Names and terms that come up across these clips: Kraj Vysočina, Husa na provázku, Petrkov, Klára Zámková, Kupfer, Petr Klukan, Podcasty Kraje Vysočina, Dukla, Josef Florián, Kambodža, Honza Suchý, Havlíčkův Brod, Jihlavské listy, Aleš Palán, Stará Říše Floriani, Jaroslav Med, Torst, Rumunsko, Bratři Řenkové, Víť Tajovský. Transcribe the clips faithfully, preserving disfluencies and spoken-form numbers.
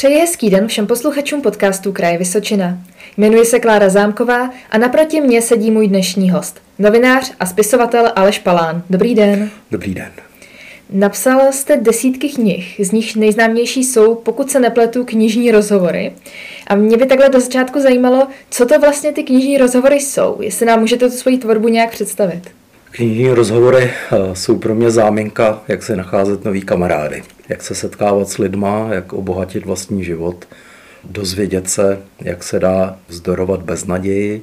Přeji hezký den všem posluchačům podcastu Kraje Vysočina. Jmenuji se Klára Zámková a naproti mně sedí můj dnešní host, novinář a spisovatel Aleš Palán. Dobrý den. Dobrý den. Napsal jste desítky knih, z nich nejznámější jsou, pokud se nepletu, knižní rozhovory. A mě by takhle do začátku zajímalo, co to vlastně ty knižní rozhovory jsou, jestli nám můžete tu svoji tvorbu nějak představit. Knižní rozhovory jsou pro mě záminka, jak se nacházet nový kamarády, jak se setkávat s lidma, jak obohatit vlastní život, dozvědět se, jak se dá vzdorovat beznaději,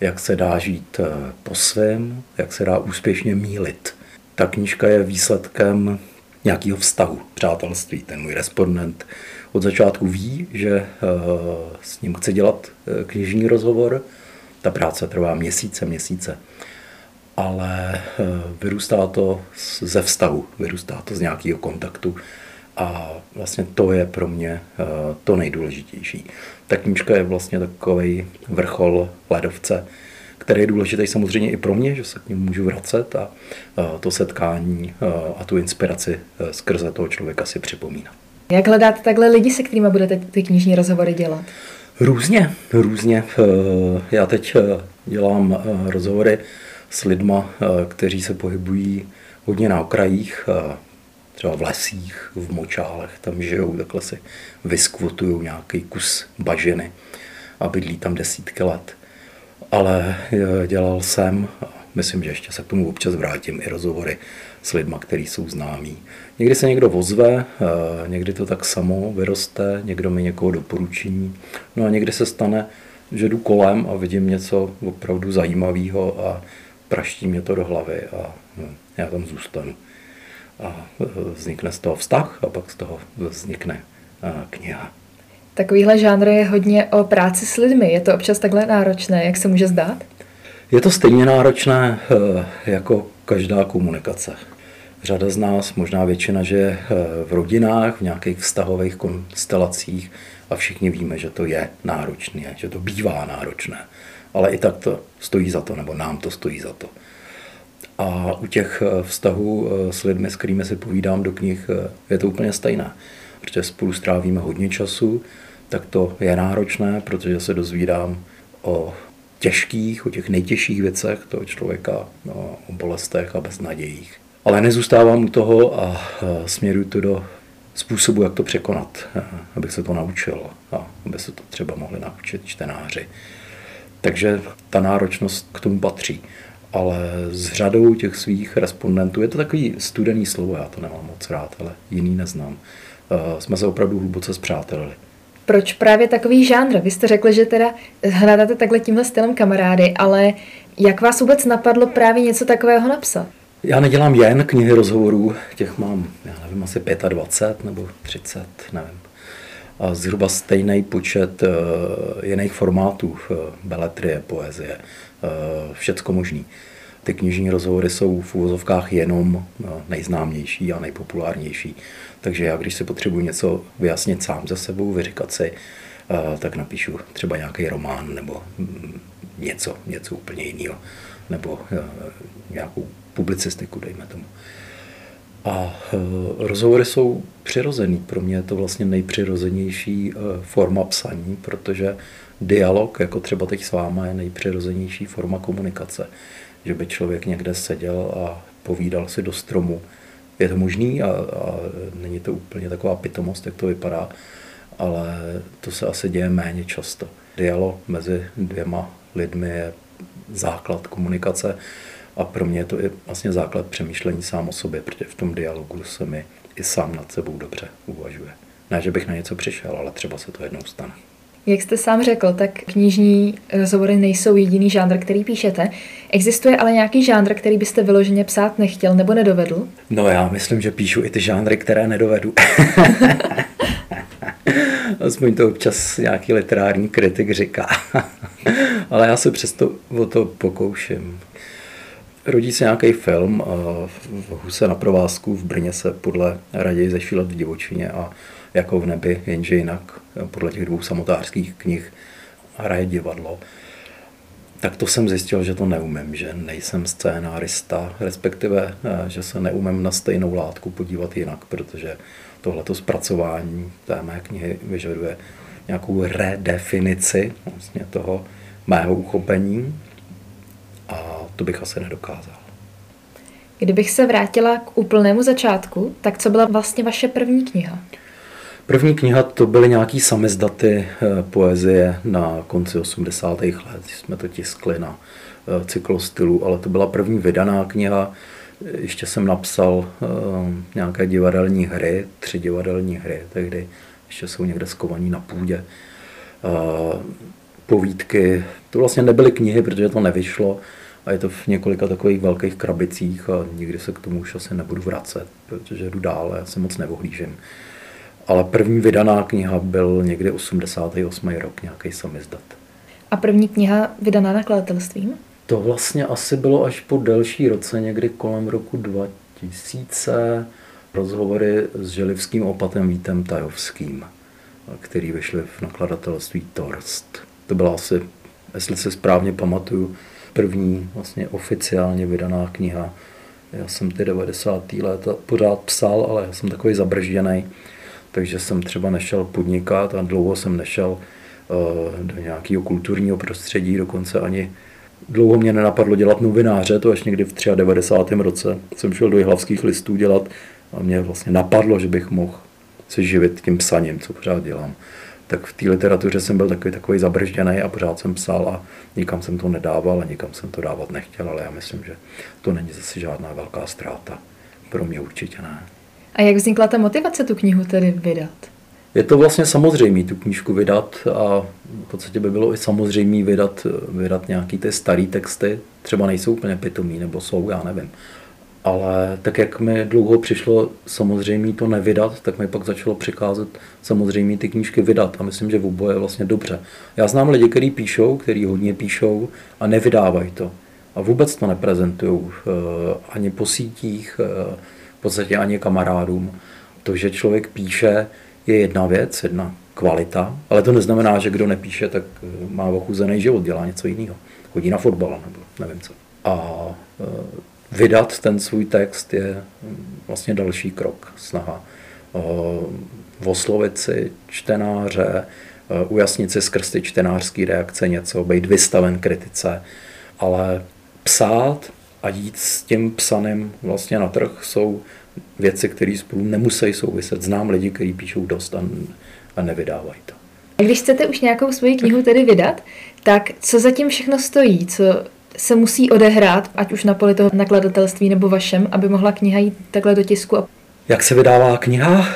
jak se dá žít po svém, jak se dá úspěšně mýlit. Ta knížka je výsledkem nějakého vztahu, přátelství. Ten můj respondent od začátku ví, že s ním chci dělat knižní rozhovor. Ta práce trvá měsíce, měsíce. Ale vyrůstá to ze vztahu, vyrůstá to z nějakého kontaktu a vlastně to je pro mě to nejdůležitější. Ta knížka je vlastně takový vrchol ledovce, který je důležitý samozřejmě i pro mě, že se k němu můžu vracet a to setkání a tu inspiraci skrze toho člověka si připomínat. Jak hledáte takhle lidi, se kterými budete ty knižní rozhovory dělat? Různě, různě. Já teď dělám rozhovory s lidma, kteří se pohybují hodně na okrajích, třeba v lesích, v močálech, tam žijou, takhle si vyskvotují nějaký kus bažiny a bydlí tam desítky let. Ale dělal jsem, myslím, že ještě se k tomu občas vrátím, i rozhovory s lidma, kteří jsou známí. Někdy se někdo ozve, někdy to tak samo vyroste, někdo mi někoho doporučí, no a někdy se stane, že jdu kolem a vidím něco opravdu zajímavého a praští mě to do hlavy a já tam zůstanu. A vznikne z toho vztah a pak z toho vznikne kniha. Takovýhle žánr je hodně o práci s lidmi. Je to občas takhle náročné, jak se může zdát? Je to stejně náročné jako každá komunikace. Řada z nás, možná většina, že je v rodinách, v nějakých vztahových konstelacích a všichni víme, že to je náročné, že to bývá náročné. Ale i tak to stojí za to, nebo nám to stojí za to. A u těch vztahů s lidmi, s kterými si povídám do knih, je to úplně stejné. Protože spolu strávíme hodně času, tak to je náročné, protože se dozvídám o těžkých, o těch nejtěžších věcech toho člověka, o bolestech a beznadějích. Ale nezůstávám u toho a směruji to do způsobu, jak to překonat, abych se to naučil a aby se to třeba mohli naučit čtenáři. Takže ta náročnost k tomu patří. Ale s řadou těch svých respondentů, je to takový studený slovo, já to nemám moc rád, ale jiný neznám, jsme se opravdu hluboce spřátelili. Proč právě takový žánr? Vy jste řekli, že teda hledáte takhle tímhle stylem kamarády, ale jak vás vůbec napadlo právě něco takového napsat? Já nedělám jen knihy rozhovorů, těch mám, já nevím, asi dvacet pět nebo třicet, nevím. A zhruba stejný počet uh, jiných formátů, uh, beletrie, poezie, uh, všecko možný. Ty knižní rozhovory jsou v uvozovkách jenom uh, nejznámější a nejpopulárnější. Takže já, když si potřebuji něco vyjasnit sám za sebou, vyříkat si, uh, tak napíšu třeba nějaký román nebo mm, něco, něco úplně jiného, nebo uh, nějakou publicistiku, dejme tomu. A rozhovory jsou přirozený. Pro mě je to vlastně nejpřirozenější forma psaní, protože dialog, jako třeba teď s váma, je nejpřirozenější forma komunikace. Že by člověk někde seděl a povídal si do stromu. Je to možný a, a není to úplně taková pitomost, jak to vypadá, ale to se asi děje méně často. Dialog mezi dvěma lidmi je základ komunikace. A pro mě je to i vlastně základ přemýšlení sám o sobě, protože v tom dialogu se mi i sám nad sebou dobře uvažuje. Ne, že bych na něco přišel, ale třeba se to jednou stane. Jak jste sám řekl, tak knižní rozhovory nejsou jediný žánr, který píšete. Existuje ale nějaký žánr, který byste vyloženě psát nechtěl nebo nedovedl? No já myslím, že píšu i ty žánry, které nedovedu. Aspoň to občas nějaký literární kritik říká. Ale já se přesto o to pokouším. Rodí se nějaký film, Huse na provázku v Brně se podle Raději zešílet v divočině a Jako v nebi, jenže jinak, podle těch dvou samotářských knih hraje divadlo. Tak to jsem zjistil, že to neumím, že nejsem scénárista, respektive, že se neumím na stejnou látku podívat jinak, protože tohleto zpracování té mé knihy vyžaduje nějakou redefinici vlastně toho mého uchopení a to bych asi nedokázal. Kdybych se vrátila k úplnému začátku, tak co byla vlastně vaše první kniha? První kniha to byly nějaký samizdaty poezie na konci osmdesátých let. Jsme to tiskli na cyklostylu, ale to byla první vydaná kniha. Ještě jsem napsal nějaké divadelní hry, tři divadelní hry, tehdy ještě jsou někde skovaní na půdě. Povídky, to vlastně nebyly knihy, protože to nevyšlo a je to v několika takových velkých krabicích a nikdy se k tomu už asi nebudu vracet, protože jdu dál a já se moc nevohlížím. Ale první vydaná kniha byl někdy osmdesátý osmý rok, nějaký samizdat. A první kniha vydaná nakladatelstvím? To vlastně asi bylo až po delší roce, někdy kolem roku dva tisíce, rozhovory s želivským opatem Vítem Tajovským, který vyšly v nakladatelství Torst. To byla asi, jestli se správně pamatuju, první vlastně oficiálně vydaná kniha. Já jsem ty devadesátá léta pořád psal, ale já jsem takový zabržděnej, takže jsem třeba nešel podnikat a dlouho jsem nešel do nějakého kulturního prostředí, dokonce ani dlouho mě nenapadlo dělat novináře, to až někdy v devadesátém třetím roce jsem šel do Jihlavských listů dělat a mě vlastně napadlo, že bych mohl se živit tím psaním, co pořád dělám. Tak v té literatuře jsem byl takový, takový zabržděný a pořád jsem psal a nikam jsem to nedával a nikam jsem to dávat nechtěl, ale já myslím, že to není zase žádná velká ztráta. Pro mě určitě ne. A jak vznikla ta motivace tu knihu tedy vydat? Je to vlastně samozřejmé tu knížku vydat a v podstatě by bylo i samozřejmé vydat, vydat nějaký ty starý texty, třeba nejsou úplně pitomí, nebo jsou, já nevím. Ale tak, jak mi dlouho přišlo samozřejmě to nevydat, tak mi pak začalo přikázat samozřejmě ty knížky vydat a myslím, že v oboje je vlastně dobře. Já znám lidi, kteří píšou, kteří hodně píšou a nevydávají to. A vůbec to neprezentují ani po sítích, v podstatě ani kamarádům. To, že člověk píše, je jedna věc, jedna kvalita, ale to neznamená, že kdo nepíše, tak má ochuzený život, dělá něco jiného. Chodí na fotbal nebo nevím co. A vydat ten svůj text je vlastně další krok, snaha oslovit si čtenáře, ujasnit si skrz ty čtenářské reakce něco, být vystaven kritice, ale psát a jít s tím psaným vlastně na trh jsou věci, které spolu nemusí souviset. Znám lidi, kteří píšou dost a nevydávají to. A když chcete už nějakou svoji knihu tedy vydat, tak co zatím všechno stojí, co se musí odehrát, ať už na poli toho nakladatelství nebo vašem, aby mohla kniha jít takhle do tisku? A... Jak se vydává kniha?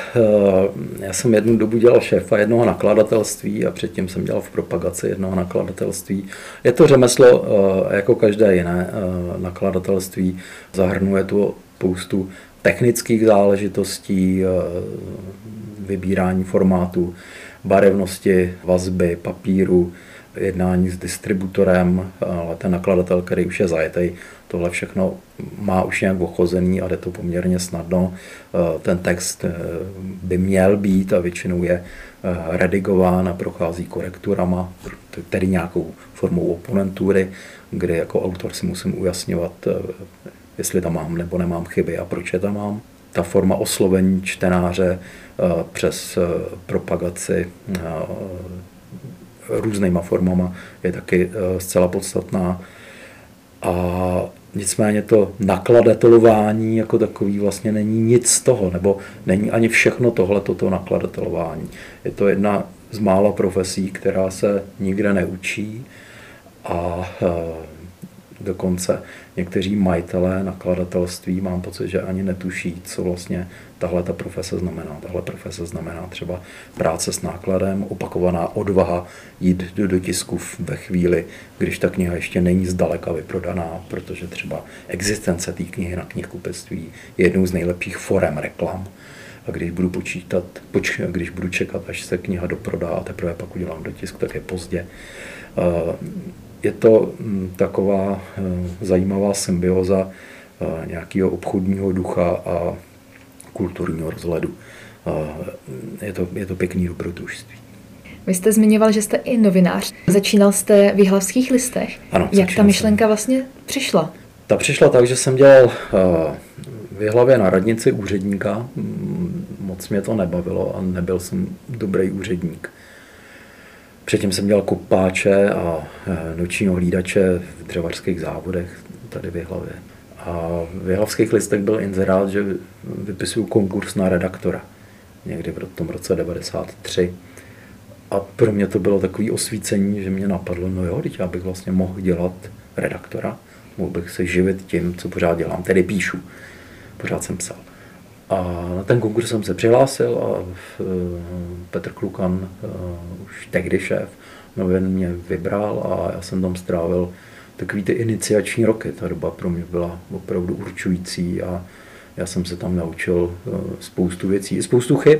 Já jsem jednu dobu dělal šéfa jednoho nakladatelství a předtím jsem dělal v propagaci jednoho nakladatelství. Je to řemeslo jako každé jiné nakladatelství. Zahrnuje tu spoustu technických záležitostí, vybírání formátu, barevnosti, vazby, papíru, jednání s distributorem, ale ten nakladatel, který už je zajetej, tohle všechno má už nějak ochozený a jde to poměrně snadno. Ten text by měl být a většinou je redigován a prochází korekturama, tedy nějakou formou oponentury, kdy jako autor si musím ujasňovat, jestli tam mám nebo nemám chyby a proč je tam mám. Ta forma oslovení čtenáře přes propagaci různýma formama je taky zcela podstatná. A nicméně to nakladatelování jako takový vlastně není nic z toho, nebo není ani všechno tohleto to nakladatelování. Je to jedna z mála profesí, která se nikde neučí a dokonce někteří majitelé nakladatelství, mám pocit, že ani netuší, co vlastně tahle ta profese znamená. Tahle profese znamená třeba práce s nákladem, opakovaná odvaha jít do, do tisku ve chvíli, když ta kniha ještě není zdaleka vyprodaná, protože třeba existence té knihy na knihkupectví je jednou z nejlepších forem reklam. A když budu počítat, poč, když budu čekat, až se kniha doprodá a teprve pak udělám dotisk, tak je pozdě. Uh, Je to taková zajímavá symbioza nějakého obchodního ducha a kulturního rozhledu. Je to, je to pěkný dobrodružství. Vy jste zmiňoval, že jste i novinář. Začínal jste v Jihlavských listech. Ano, jak ta myšlenka jsem. vlastně přišla? Ta přišla tak, že jsem dělal v Jihlavě na radnici úředníka. moc mě to nebavilo a nebyl jsem dobrý úředník. Předtím jsem dělal kopáče a nočního hlídače v dřevařských závodech tady v Jihlavě. A v Jihlavských listech byl inzerát, že vypisuju konkurs na redaktora. Někdy v tom roce devadesát tři. A pro mě to bylo takové osvícení, že mě napadlo, no jo, teď já bych vlastně mohl dělat redaktora. Mohl bych se živit tím, co pořád dělám, tedy píšu. Pořád jsem psal. A na ten konkurs jsem se přihlásil a Petr Klukan, už tehdy šéf, novin mě vybral a já jsem tam strávil takový ty iniciační roky. Ta doba pro mě byla opravdu určující a já jsem se tam naučil spoustu věcí, spoustu chyb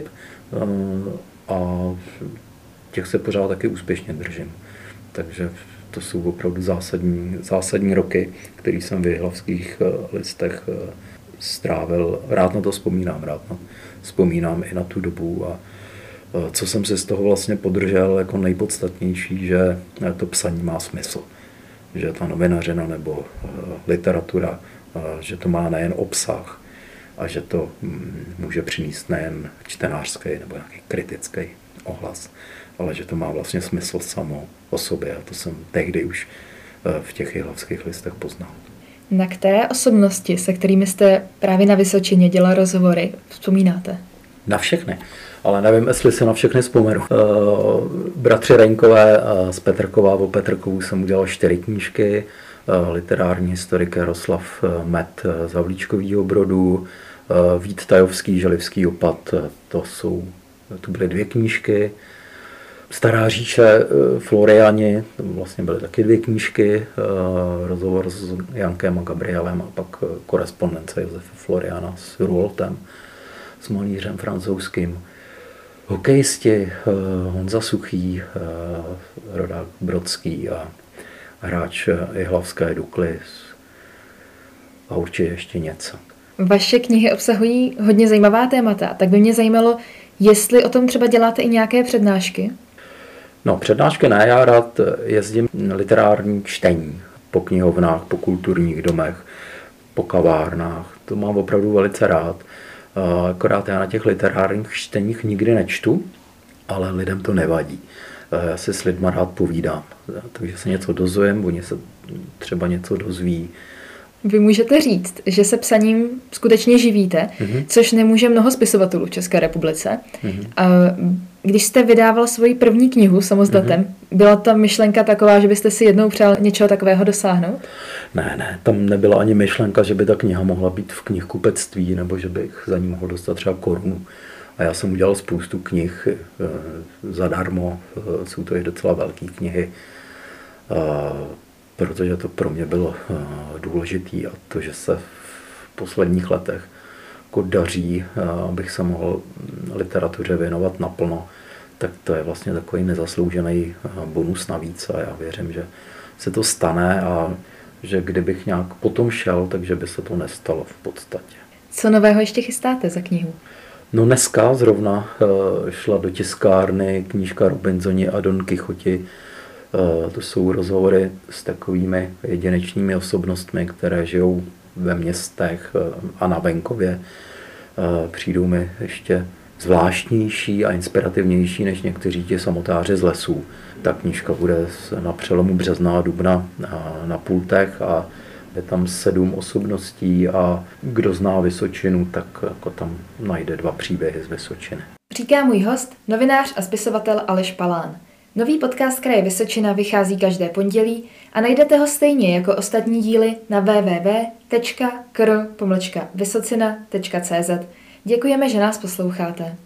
a těch se pořád taky úspěšně držím. Takže to jsou opravdu zásadní, zásadní roky, které jsem v Jihlavských listech strávil. Rád na to vzpomínám, rád na, vzpomínám i na tu dobu. A co jsem si z toho vlastně podržel jako nejpodstatnější, že to psaní má smysl. Že ta novinařina nebo literatura, že to má nejen obsah a že to může přinést nejen čtenářský nebo nějaký kritický ohlas, ale že to má vlastně smysl samo o sobě. A to jsem tehdy už v těch Jihlavských listech poznal. Na které osobnosti, se kterými jste právě na Vysočině dělal rozhovory, vzpomínáte? Na všechny, ale nevím, jestli si na všechny vzpomenu. Bratři Řenkové z Petrkova, o Petrkovu jsem udělal čtyři knížky, literární historik Jaroslav Med z Havlíčkovýho Brodu, Víť Tajovský, Želivský opad, to jsou, tu byly dvě knížky, Stará říše Floriani, vlastně byly taky dvě knížky, rozhovor s Jankem a Gabrielem a pak korespondence Josefa Floriána s Rouautem, s malířem francouzským. Hokejisti Honza Suchý, rodák Brodský a hráč jihlavské Dukly a určitě ještě něco. Vaše knihy obsahují hodně zajímavá témata, tak by mě zajímalo, jestli o tom třeba děláte i nějaké přednášky. No, přednášky ne, já rád jezdím literární čtení po knihovnách, po kulturních domech, po kavárnách. To mám opravdu velice rád. Akorát já na těch literárních čteních nikdy nečtu, ale lidem to nevadí. Já si s lidma rád povídám, takže se něco dozvím, oni se třeba něco dozví. Vy můžete říct, že se psaním skutečně živíte, mm-hmm. což nemůže mnoho spisovatelů v České republice. Mm-hmm. A když jste vydával svoji první knihu samostatem, mm-hmm. byla ta myšlenka taková, že byste si jednou přál něčeho takového dosáhnout? Ne, ne, tam nebyla ani myšlenka, že by ta kniha mohla být v knihkupectví, nebo že bych za ní mohl dostat třeba korunu. A já jsem udělal spoustu knih e, zadarmo, e, jsou to i docela velké knihy, e, protože to pro mě bylo důležitý a to, že se v posledních letech jako daří, abych se mohl literatuře věnovat naplno, tak to je vlastně takový nezasloužený bonus navíc a já věřím, že se to stane a že kdybych nějak potom šel, takže by se to nestalo v podstatě. Co nového ještě chystáte za knihu? No dneska zrovna šla do tiskárny knížka Robinsoni a Don Kichoti. To jsou rozhovory s takovými jedinečnými osobnostmi, které žijou ve městech a na venkově. Přijdou mi ještě zvláštnější a inspirativnější než někteří ti samotáři z lesů. Ta knížka bude na přelomu března a dubna na pultech a je tam sedm osobností a kdo zná Vysočinu, tak jako tam najde dva příběhy z Vysočiny. Říká můj host, novinář a spisovatel Aleš Palán. Nový podcast Kraje Vysočina vychází každé pondělí a najdete ho stejně jako ostatní díly na w w w tečka k r pomlčka vysocina tečka c z. Děkujeme, že nás posloucháte.